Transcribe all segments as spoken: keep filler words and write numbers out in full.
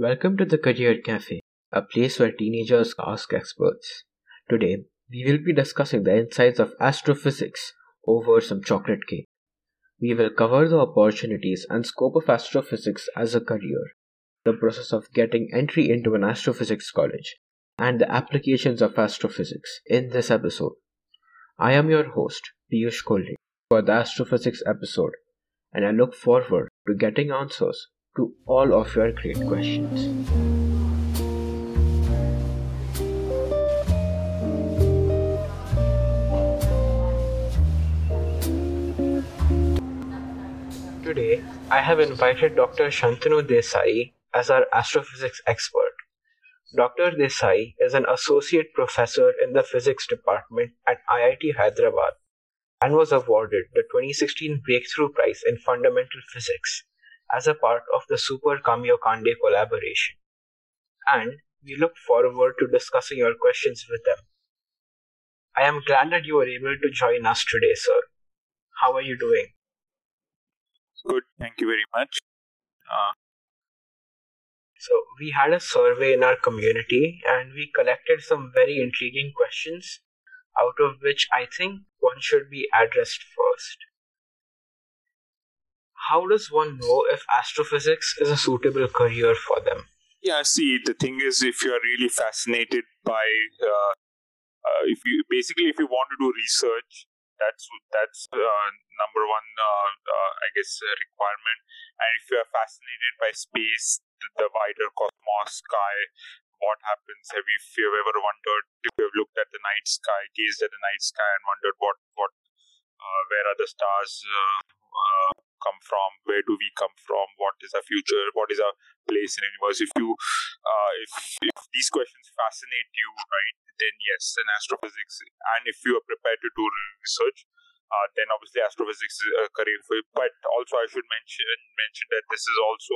Welcome to the Career Cafe, a place where teenagers ask experts. Today, we will be discussing the insights of astrophysics over some chocolate cake. We will cover the opportunities and scope of astrophysics as a career, the process of getting entry into an astrophysics college, and the applications of astrophysics in this episode. I am your host, Piyush Koldi, for the astrophysics episode, and I look forward to getting answers to all of your great questions. Today, I have invited Doctor Shantanu Desai as our astrophysics expert. Doctor Desai is an associate professor in the physics department at I I T Hyderabad and was awarded the twenty sixteen Breakthrough Prize in Fundamental Physics as a part of the Super Kamiokande collaboration. And we look forward to discussing your questions with them. I am glad that you were able to join us today, sir. How are you doing? Good, thank you very much. Uh... So, we had a survey in our community and we collected some very intriguing questions, out of which I think one should be addressed first. How does one know if astrophysics is a suitable career for them? Yeah, see, the thing is, if you are really fascinated by, uh, uh, if you basically if you want to do research, that's that's uh, number one, uh, uh, I guess, uh, requirement. And if you are fascinated by space, the wider cosmos, sky, what happens? Have you, if you have ever wondered? If you have looked at the night sky, gazed at the night sky, and wondered what what, uh, where are the stars? Uh, uh, come from, where do we come from, what is our future, what is our place in the universe, if you uh, if, if these questions fascinate you, right, then yes, in astrophysics, and if you are prepared to do research, uh, then obviously astrophysics is a career for you. But also I should mention mention that this is also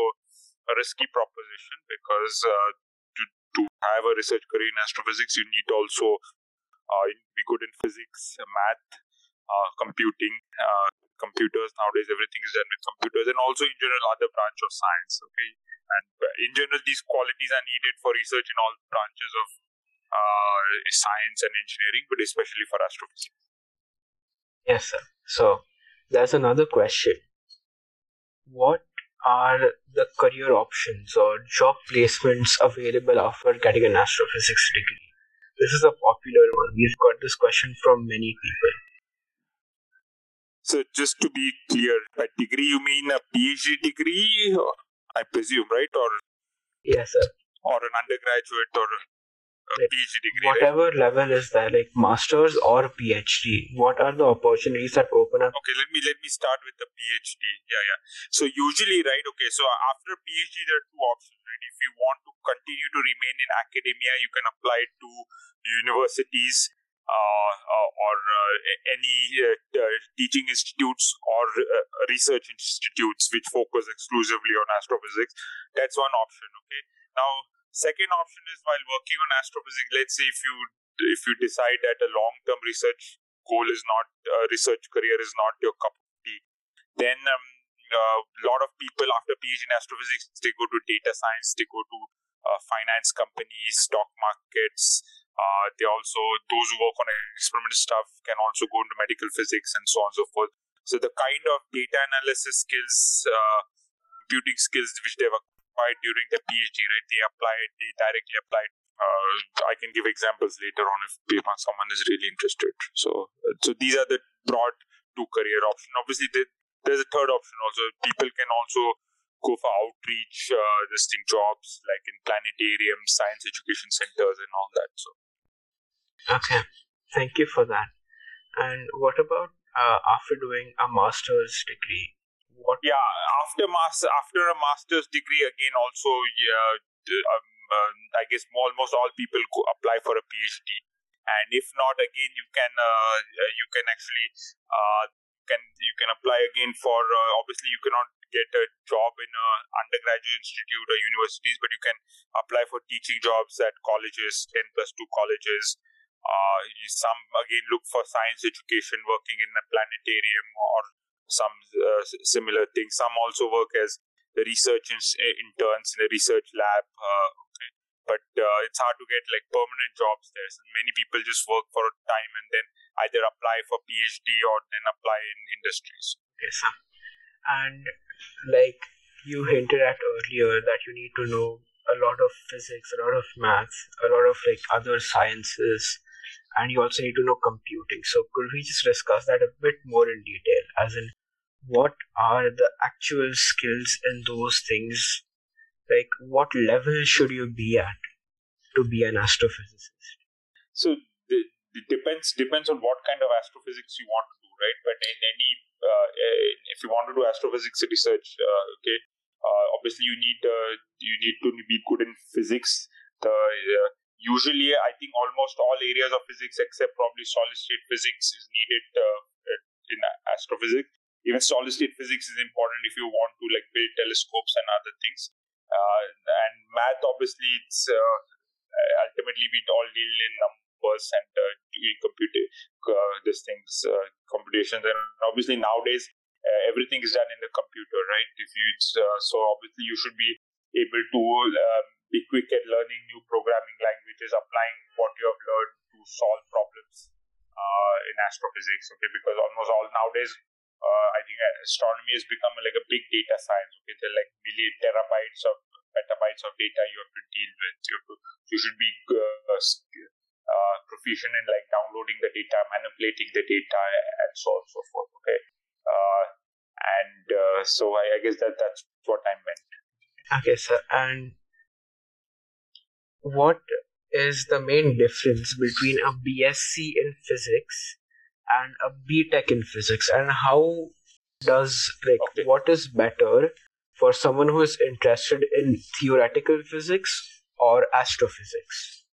a risky proposition, because uh, to, to have a research career in astrophysics, you need also uh, be good in physics, math, uh, computing, uh, computers. Nowadays everything is done with computers, and also in general other branch of science, okay and in general these qualities are needed for research in all branches of uh, science and engineering, but especially for astrophysics. Yes, sir. So there's another question. What are the career options or job placements available after getting an astrophysics degree? This is a popular one. We've got this question from many people. So just to be clear, by degree you mean a PhD degree, or, I presume, right? Or yes, sir. Or an undergraduate or a like, PhD degree. Whatever right? level is there, like masters or PhD. What are the opportunities that open up? Okay, let me let me start with the PhD. Yeah, yeah. So usually, right? Okay, so after PhD there are two options, right? If you want to continue to remain in academia, you can apply to universities. Uh, uh, or uh, any uh, uh, teaching institutes or uh, research institutes which focus exclusively on astrophysics. That's one option. Okay. Now, second option is, while working on astrophysics, let's say if you if you decide that a long-term research goal is not uh, research career is not your cup of tea, then a um, uh, lot of people after PhD in astrophysics, they go to data science, they go to uh, finance companies, stock markets. Uh, they also, those who work on experimental stuff can also go into medical physics and so on and so forth. So the kind of data analysis skills, uh, computing skills which they have acquired during the PhD, right? They applied, they directly applied. Uh, I can give examples later on if someone is really interested. So, so these are the broad two career options. Obviously, there, there's a third option also. People can also go for outreach, uh, listing jobs like in planetariums, science education centers, and all that. So. Okay, thank you for that. And what about uh, after doing a master's degree? What? Yeah, after master, after a master's degree, again, also, yeah, um, um, I guess almost all people go apply for a PhD, and if not, again, you can uh, you can actually uh, can you can apply again for. Uh, obviously, you cannot get a job in an undergraduate institute or universities, but you can apply for teaching jobs at colleges, ten plus two colleges. Uh, some again look for science education, working in a planetarium or some uh, similar thing. Some also work as the research interns in the research lab, uh, okay? But uh, it's hard to get like permanent jobs there. So many people just work for a time and then either apply for PhD or then apply in industries. Yes, sir. And like you hinted at earlier that you need to know a lot of physics, a lot of maths, a lot of like other sciences, and you also need to know computing. So could we just discuss that a bit more in detail, as in what are the actual skills in those things? Like what level should you be at to be an astrophysicist? So the, it depends depends on what kind of astrophysics you want to do, right? But in any, uh, if you want to do astrophysics research, uh, okay, uh, obviously you need uh, you need to be good in physics. The uh, Usually, I think almost all areas of physics, except probably solid-state physics, is needed uh, in astrophysics. Even solid-state physics is important if you want to like build telescopes and other things. Uh, and math, obviously, it's uh, ultimately we all deal in numbers and uh, doing computer uh, these things, uh, computations. And obviously, nowadays uh, everything is done in the computer, right? If you it's, uh, so obviously you should be able to. Um, Be quick at learning new programming languages, applying what you have learned to solve problems uh, in astrophysics. Okay, because almost all nowadays, uh, I think astronomy has become like a big data science. Okay, there are like million terabytes of petabytes of data you have to deal with. You, have to, you should be uh, uh, proficient in like downloading the data, manipulating the data, and so on and so forth. Okay, uh, and uh, so I, I guess that that's what I meant. Okay, sir, and what is the main difference between a B S c in physics and a B tech in physics, and how does like okay. what is better for someone who is interested in theoretical physics or astrophysics?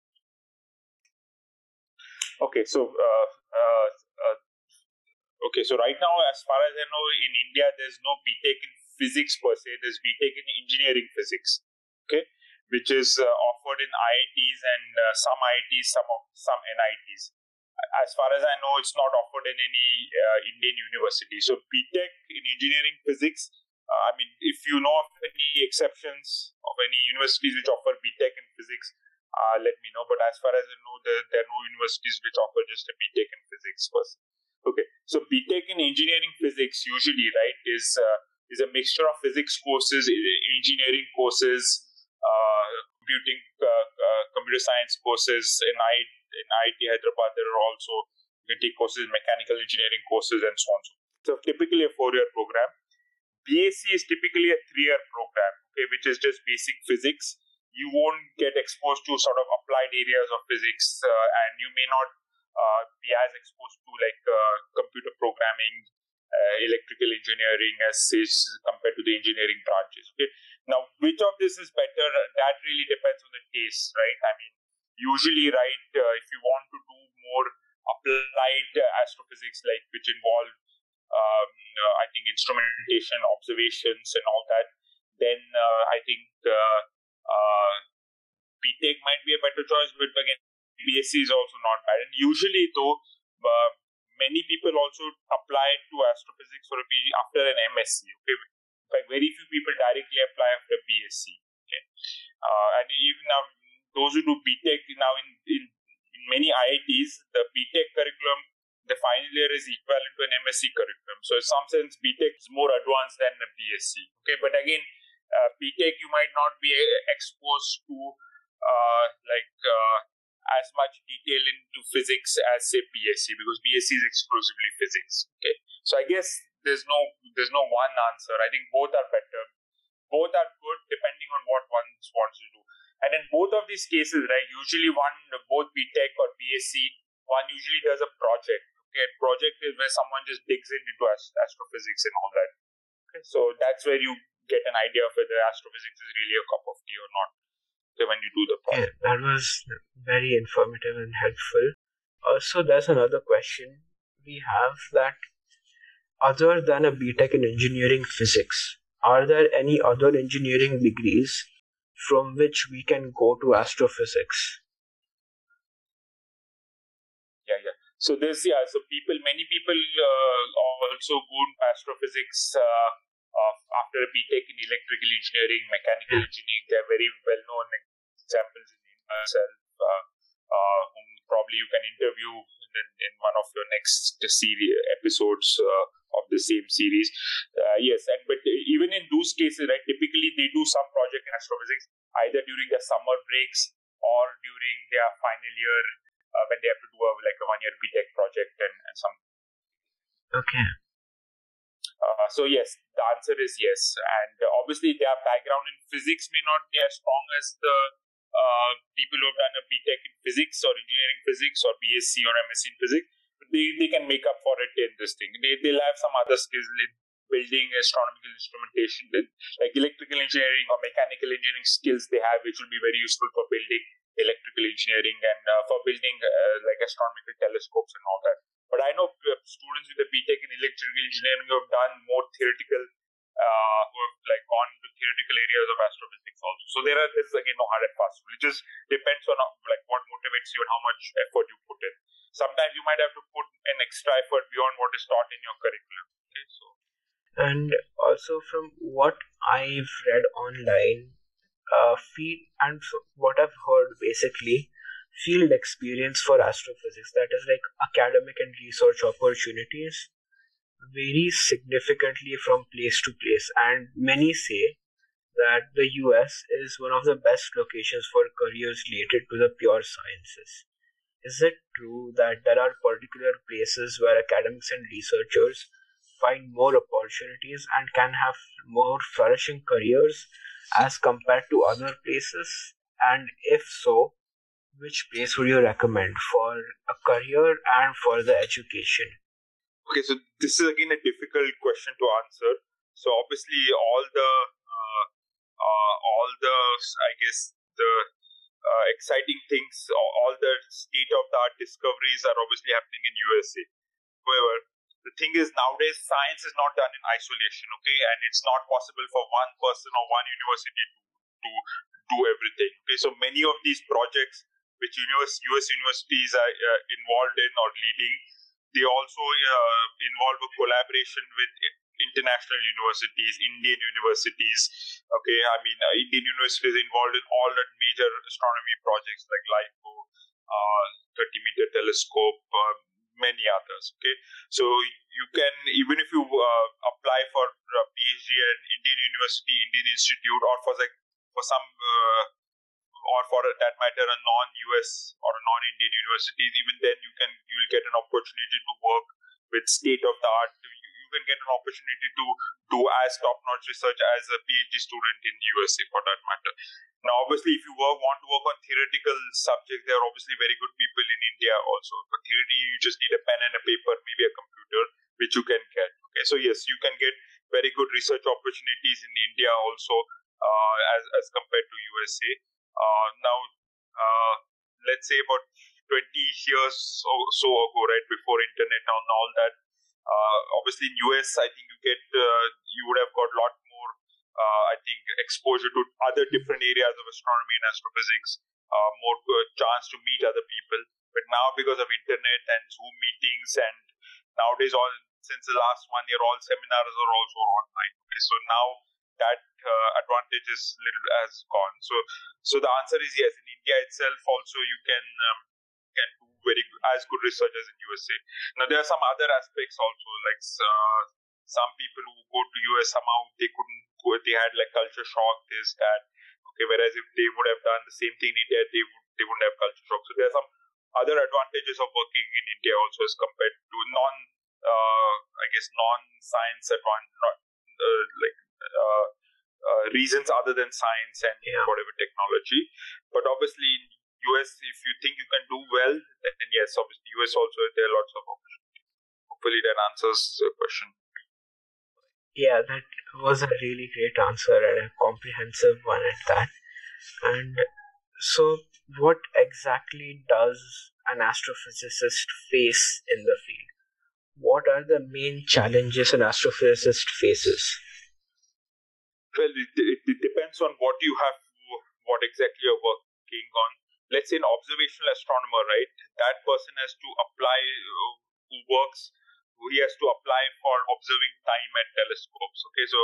Okay, so uh, uh, uh, okay, so right now, as far as I know, in India, there's no B tech in physics per se. There's B tech in engineering physics. Okay. Which is uh, offered in I I Ts and uh, some I I Ts, some of, some N I Ts. As far as I know, it's not offered in any uh, Indian university. So B tech in engineering physics, uh, I mean, if you know of any exceptions of any universities which offer B tech in physics, uh, let me know. But as far as I know, there, there are no universities which offer just a B tech in physics first. Okay, so B tech in engineering physics usually, right, is uh, is a mixture of physics courses, engineering courses, Uh, computing, uh, uh, computer science courses in I I T, in I I T Hyderabad. There are also you can take courses, mechanical engineering courses, and so on. So typically a four-year program. B S c is typically a three-year program, okay, which is just basic physics. You won't get exposed to sort of applied areas of physics, uh, and you may not uh, be as exposed to like uh, computer programming, uh, electrical engineering, as is compared to the engineering branches. Okay. Now, which of this is better, that really depends on the taste, right? I mean, usually, right, uh, if you want to do more applied uh, astrophysics, like which involve, um, uh, I think, instrumentation, observations, and all that, then uh, I think uh, uh, B tech might be a better choice, but again, B S c is also not bad. And usually, though, uh, many people also apply to astrophysics for a B after an M S c, okay? In fact, very few people directly apply after B S c. Okay, uh, and even now, those who do B tech now in, in in many I I Ts, the B tech curriculum, the final year is equivalent to an M S c curriculum. So in some sense, B tech is more advanced than a B S c. Okay, but again, uh, B tech you might not be exposed to uh, like uh, as much detail into physics as say B S c, because B S c is exclusively physics. Okay, so I guess. There's no there's no one answer. I think both are better. Both are good depending on what one wants to do. And in both of these cases, right, usually one, both B tech or B S c, one usually does a project. Okay, a project is where someone just digs into astrophysics and all that. Okay, so that's where you get an idea of whether astrophysics is really a cup of tea or not. Okay, when you do the project. Yeah, that was very informative and helpful. Also, there's another question we have that, other than a B tech in engineering physics, are there any other engineering degrees from which we can go to astrophysics? Yeah, yeah. So there's, yeah, so people, many people uh, also go to astrophysics uh, uh, after a B Tech in electrical engineering, mechanical engineering, they are very well-known examples in itself, uh, uh, whom probably you can interview in, in one of your next series episodes uh, of the same series. Uh, yes, and but even in those cases, right? Typically, they do some project in astrophysics either during their summer breaks or during their final year uh, when they have to do a, like a one-year B Tech project and, and some. Okay. Uh, so yes, the answer is yes, and uh, obviously their background in physics may not be as strong as the uh, people who have done a B Tech in physics or engineering physics or B S c or M S c in physics. But they they can make up for it in this thing. They they'll have some other skills in building astronomical instrumentation, like electrical engineering or mechanical engineering skills they have, which will be very useful for building electrical engineering and uh, for building uh, like astronomical telescopes and all that. But I know students with a B Tech in electrical engineering who have done more theoretical, uh, who have like gone into theoretical areas of astrophysics also. So there are, this is again no hard and fast rule. It just depends on how, like what motivates you and how much effort you put in. Sometimes you might have to put an extra effort beyond what is taught in your curriculum. Okay, so. And also from what I've read online, uh, field and what I've heard basically, field experience for astrophysics, that is like academic and research opportunities, varies significantly from place to place, and many say that the U S is one of the best locations for careers related to the pure sciences. Is it true that there are particular places where academics and researchers find more opportunities and can have more flourishing careers as compared to other places? And if so, which place would you recommend for a career and for the education? Okay, so this is again a difficult question to answer. So obviously, all the, uh, uh, all the, I guess, the uh, exciting things, all the state-of-the-art discoveries are obviously happening in U S A. However, the thing is nowadays, science is not done in isolation, okay? And it's not possible for one person or one university to do everything, okay? So many of these projects which universe, U S universities are uh, involved in or leading, they also uh, involve a collaboration with international universities, Indian universities. Okay, I mean, uh, Indian universities are involved in all the major astronomy projects like LIGO, uh, thirty meter telescope, uh, many others. Okay, so you can, even if you uh, apply for a PhD at Indian university, Indian institute, or for like for some. Uh, or for that matter, a non-U S or a non-Indian university, even then you can, you'll get an opportunity to work with state-of-the-art. You, you can get an opportunity to do as top-notch research as a PhD student in U S A, for that matter. Now, obviously, if you work, want to work on theoretical subjects, there are obviously very good people in India also. For theory, you just need a pen and a paper, maybe a computer, which you can get. Okay, so yes, you can get very good research opportunities in India also uh, as, as compared to U S A. Uh, now, uh, let's say about twenty years or so ago, right, before internet and all that, uh, obviously in U S, I think you get, uh, you would have got a lot more, uh, I think, exposure to other different areas of astronomy and astrophysics, uh, more uh, chance to meet other people. But now because of internet and Zoom meetings and nowadays, all since the last one year, all seminars are also online. Okay, so now that uh, advantage is little as gone. So, so the answer is yes. In India itself, also you can um, can do very good, as good research as in U S A. Now there are some other aspects also, like uh, some people who go to U S somehow they couldn't go, they had like culture shock, this that. Okay, whereas if they would have done the same thing in India, they would they wouldn't have culture shock. So there are some other advantages of working in India also as compared to non, uh, I guess non-science advantage, not uh, like. Uh, uh, reasons other than science and yeah. whatever technology. But obviously in U S, if you think you can do well, then yes, obviously U S also there are lots of opportunities. Hopefully that answers the question. Yeah, that was a really great answer and a comprehensive one at that. And so what exactly does an astrophysicist face in the field? What are the main challenges an astrophysicist faces? Well, it, it, it depends on what you have, what exactly you're working on. Let's say an observational astronomer, right? That person has to apply, uh, who works, he has to apply for observing time at telescopes. Okay, so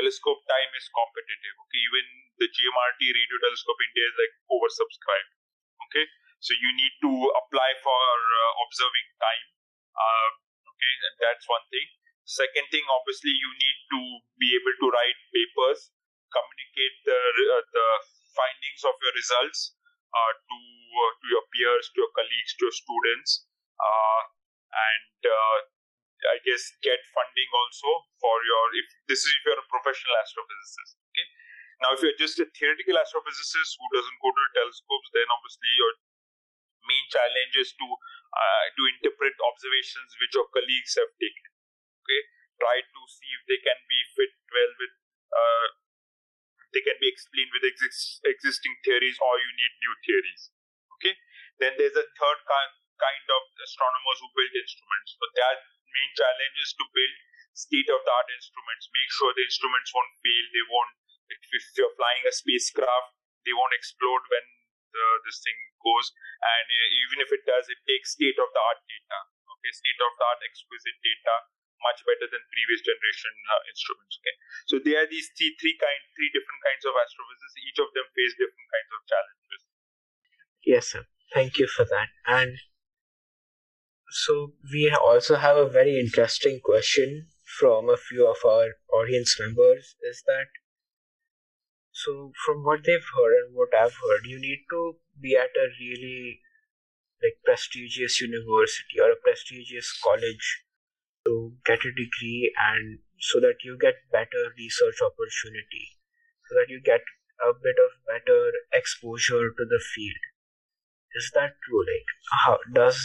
telescope time is competitive. Okay, even the G M R T radio telescope India is like oversubscribed. Okay, so you need to apply for uh, observing time. Uh, okay, and that's one thing. Second thing, obviously, you need to be able to write papers, communicate the uh, the findings of your results uh, to uh, to your peers, to your colleagues, to your students, uh, and uh, I guess get funding also for your, if this is if you're a professional astrophysicist. Okay. Now, if you're just a theoretical astrophysicist who doesn't go to the telescopes, then obviously your main challenge is to uh, to interpret observations which your colleagues have taken. Okay, try to see if they can be fit well with uh, they can be explained with exist existing theories, or you need new theories. Okay, then there's a third kind kind of astronomers who build instruments. So that main challenge is to build state-of-the-art instruments, make sure the instruments won't fail, they won't, if, if you're flying a spacecraft, they won't explode when the, this thing goes, and uh, even if it does, it takes state-of-the-art data, okay, state-of-the-art exquisite data, much better than previous generation uh, instruments, okay. So there are these three, three, kind, three different kinds of astrophysics, each of them face different kinds of challenges. Yes, sir. Thank you for that. And so we also have a very interesting question from a few of our audience members, is that, so from what they've heard and what I've heard, you need to be at a really like prestigious university or a prestigious college to get a degree, and so that you get better research opportunity, so that you get a bit of better exposure to the field. Is that true? Like, how does...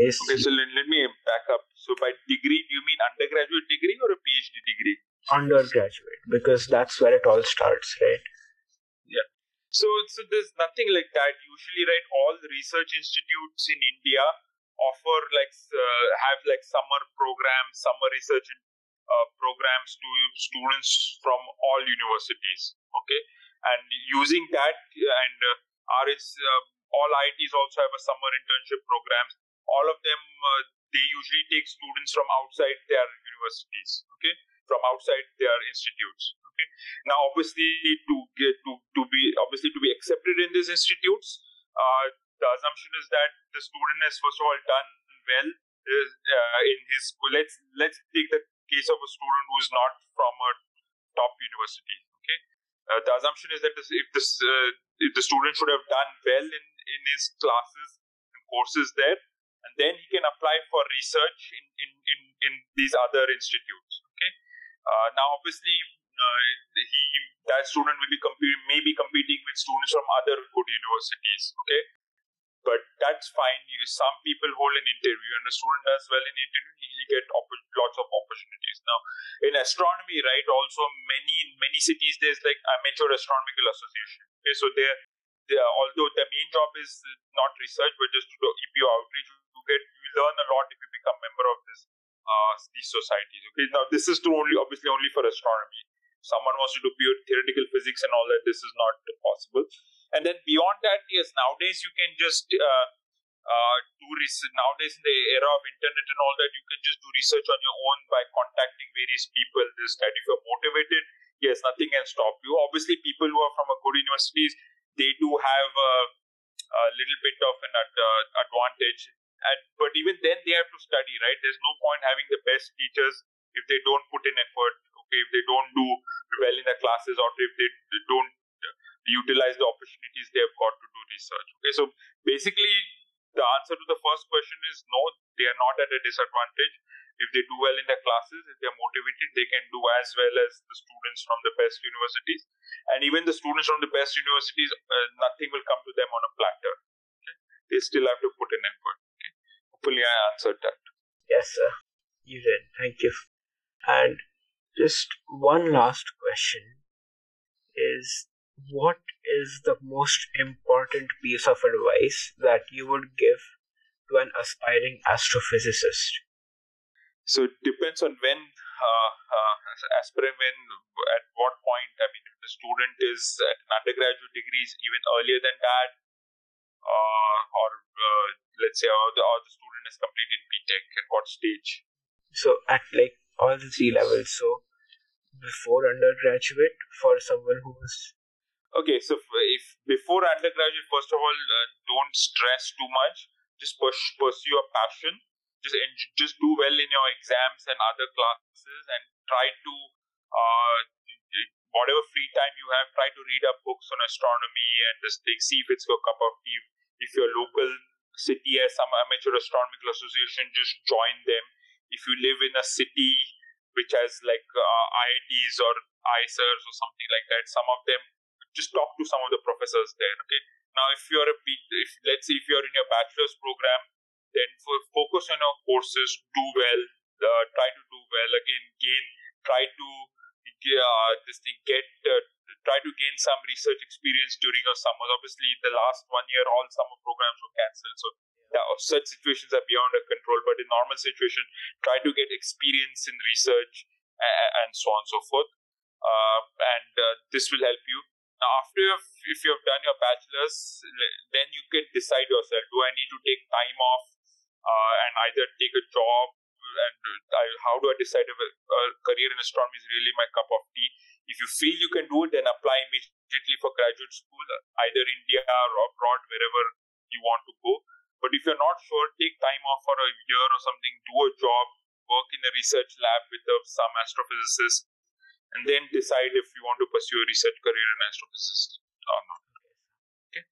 Yes. Okay, so let, let me back up. So by degree, do you mean undergraduate degree or a PhD degree? Undergraduate, because that's where it all starts, right? Yeah. So, so there's nothing like that. Usually, right, all the research institutes in India offer like, uh, have like summer programs, summer research uh, programs to students from all universities, okay? And using that, and uh, R S, uh, all I I Ts also have a summer internship programs. All of them, uh, they usually take students from outside their universities, okay, from outside their institutes, okay. Now, obviously, to get to, to be obviously to be accepted in these institutes, uh, the assumption is that the student has first of all done well uh, in his school. Let's let's take the case of a student who is not from a top university, okay. Uh, the assumption is that this, if this uh, if the student should have done well in in his classes and courses there. And then he can apply for research in, in, in, in these other institutes. Okay. Uh, now, obviously, uh, he that student will be competing, may be competing with students from other good universities. Okay. But that's fine. You, some people hold an interview, and a student does well in interview, he'll get lots of opportunities. Now, in astronomy, right? Also, many in many cities there's like amateur astronomical association. Okay, so there, although the main job is not research, but just to do E P O outreach. You get, you learn a lot if you become member of this uh, these societies. Okay, now this is true only obviously only for astronomy. Someone wants to do pure theoretical physics and all that. This is not possible. And then beyond that, yes, nowadays you can just uh, uh, do research. Nowadays in the era of internet and all that, you can just do research on your own by contacting various people. This that if you're motivated, yes, nothing can stop you. Obviously, people who are from a good universities, they do have a, a little bit of an ad, uh, advantage. And, but even then, they have to study, right? There's no point having the best teachers if they don't put in effort, okay? If they don't do well in the classes, or if they, they don't utilize the opportunities they have got to do research, okay? So basically, the answer to the first question is no, they are not at a disadvantage. If they do well in their classes, if they're motivated, they can do as well as the students from the best universities. And even the students from the best universities, uh, nothing will come to them on a platter. Okay? They still have to put in effort. Okay? Hopefully I answered that. Yes, sir. You did. Thank you. And just one last question is, what is the most important piece of advice that you would give to an aspiring astrophysicist? So it depends on when, uh, uh, aspirant, when, at what point, I mean, if the student is at an undergraduate degrees even earlier than that, uh, or uh, let's say, or the, or the student has completed B Tech, at what stage, so at like all the three levels. So before undergraduate, for someone who is okay, so if before undergraduate, first of all, uh, don't stress too much. Just push, pursue your passion. Just just do well in your exams and other classes, and try to uh, whatever free time you have, try to read up books on astronomy and just think, see if it's your cup of tea. If your local city has some amateur astronomical association, just join them. If you live in a city which has like uh, I I Ts or I I S Rs or something like that, some of them. Just talk to some of the professors there. Okay. Now, if you're a if let's say if you're in your bachelor's program, then for, focus on your courses. Do well. Uh, try to do well again. Gain. Try to uh, this thing get. Uh, try to gain some research experience during your summers. Obviously, the last one year, all summer programs were cancelled. So, yeah, such situations are beyond our control. But in normal situation, try to get experience in research and, and so on and so forth. Uh, and uh, this will help you. Now, after you've, if you have done your bachelor's, then you can decide yourself, do I need to take time off uh, and either take a job, and I, how do I decide if a, a career in astronomy is really my cup of tea? If you feel you can do it, then apply immediately for graduate school, either in India or abroad, wherever you want to go. But if you're not sure, take time off for a year or something, do a job, work in a research lab with uh, some astrophysicists, and then decide if you want to pursue a research career in astrophysics or not. Okay.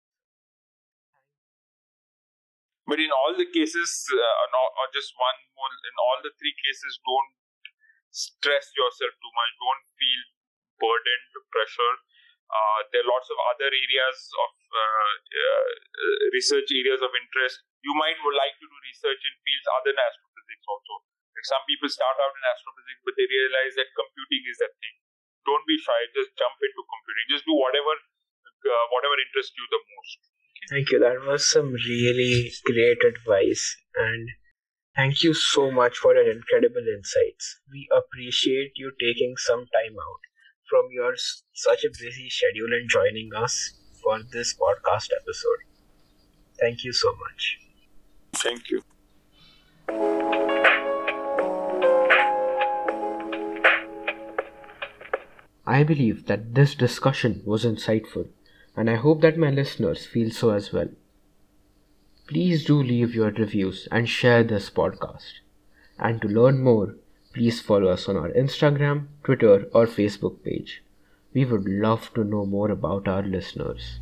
But in all the cases, uh, or just one more, in all the three cases, don't stress yourself too much. Don't feel burdened, pressure. Uh, there are lots of other areas of uh, uh, research areas of interest. You might like to do research in fields other than astrophysics also. Some people start out in astrophysics, but they realize that computing is that thing. Don't be shy. Just jump into computing. Just do whatever uh, whatever interests you the most. Thank you. That was some really great advice. And thank you so much for your incredible insights. We appreciate you taking some time out from your such a busy schedule and joining us for this podcast episode. Thank you so much. Thank you. I believe that this discussion was insightful, and I hope that my listeners feel so as well. Please do leave your reviews and share this podcast. And to learn more, please follow us on our Instagram, Twitter, or Facebook page. We would love to know more about our listeners.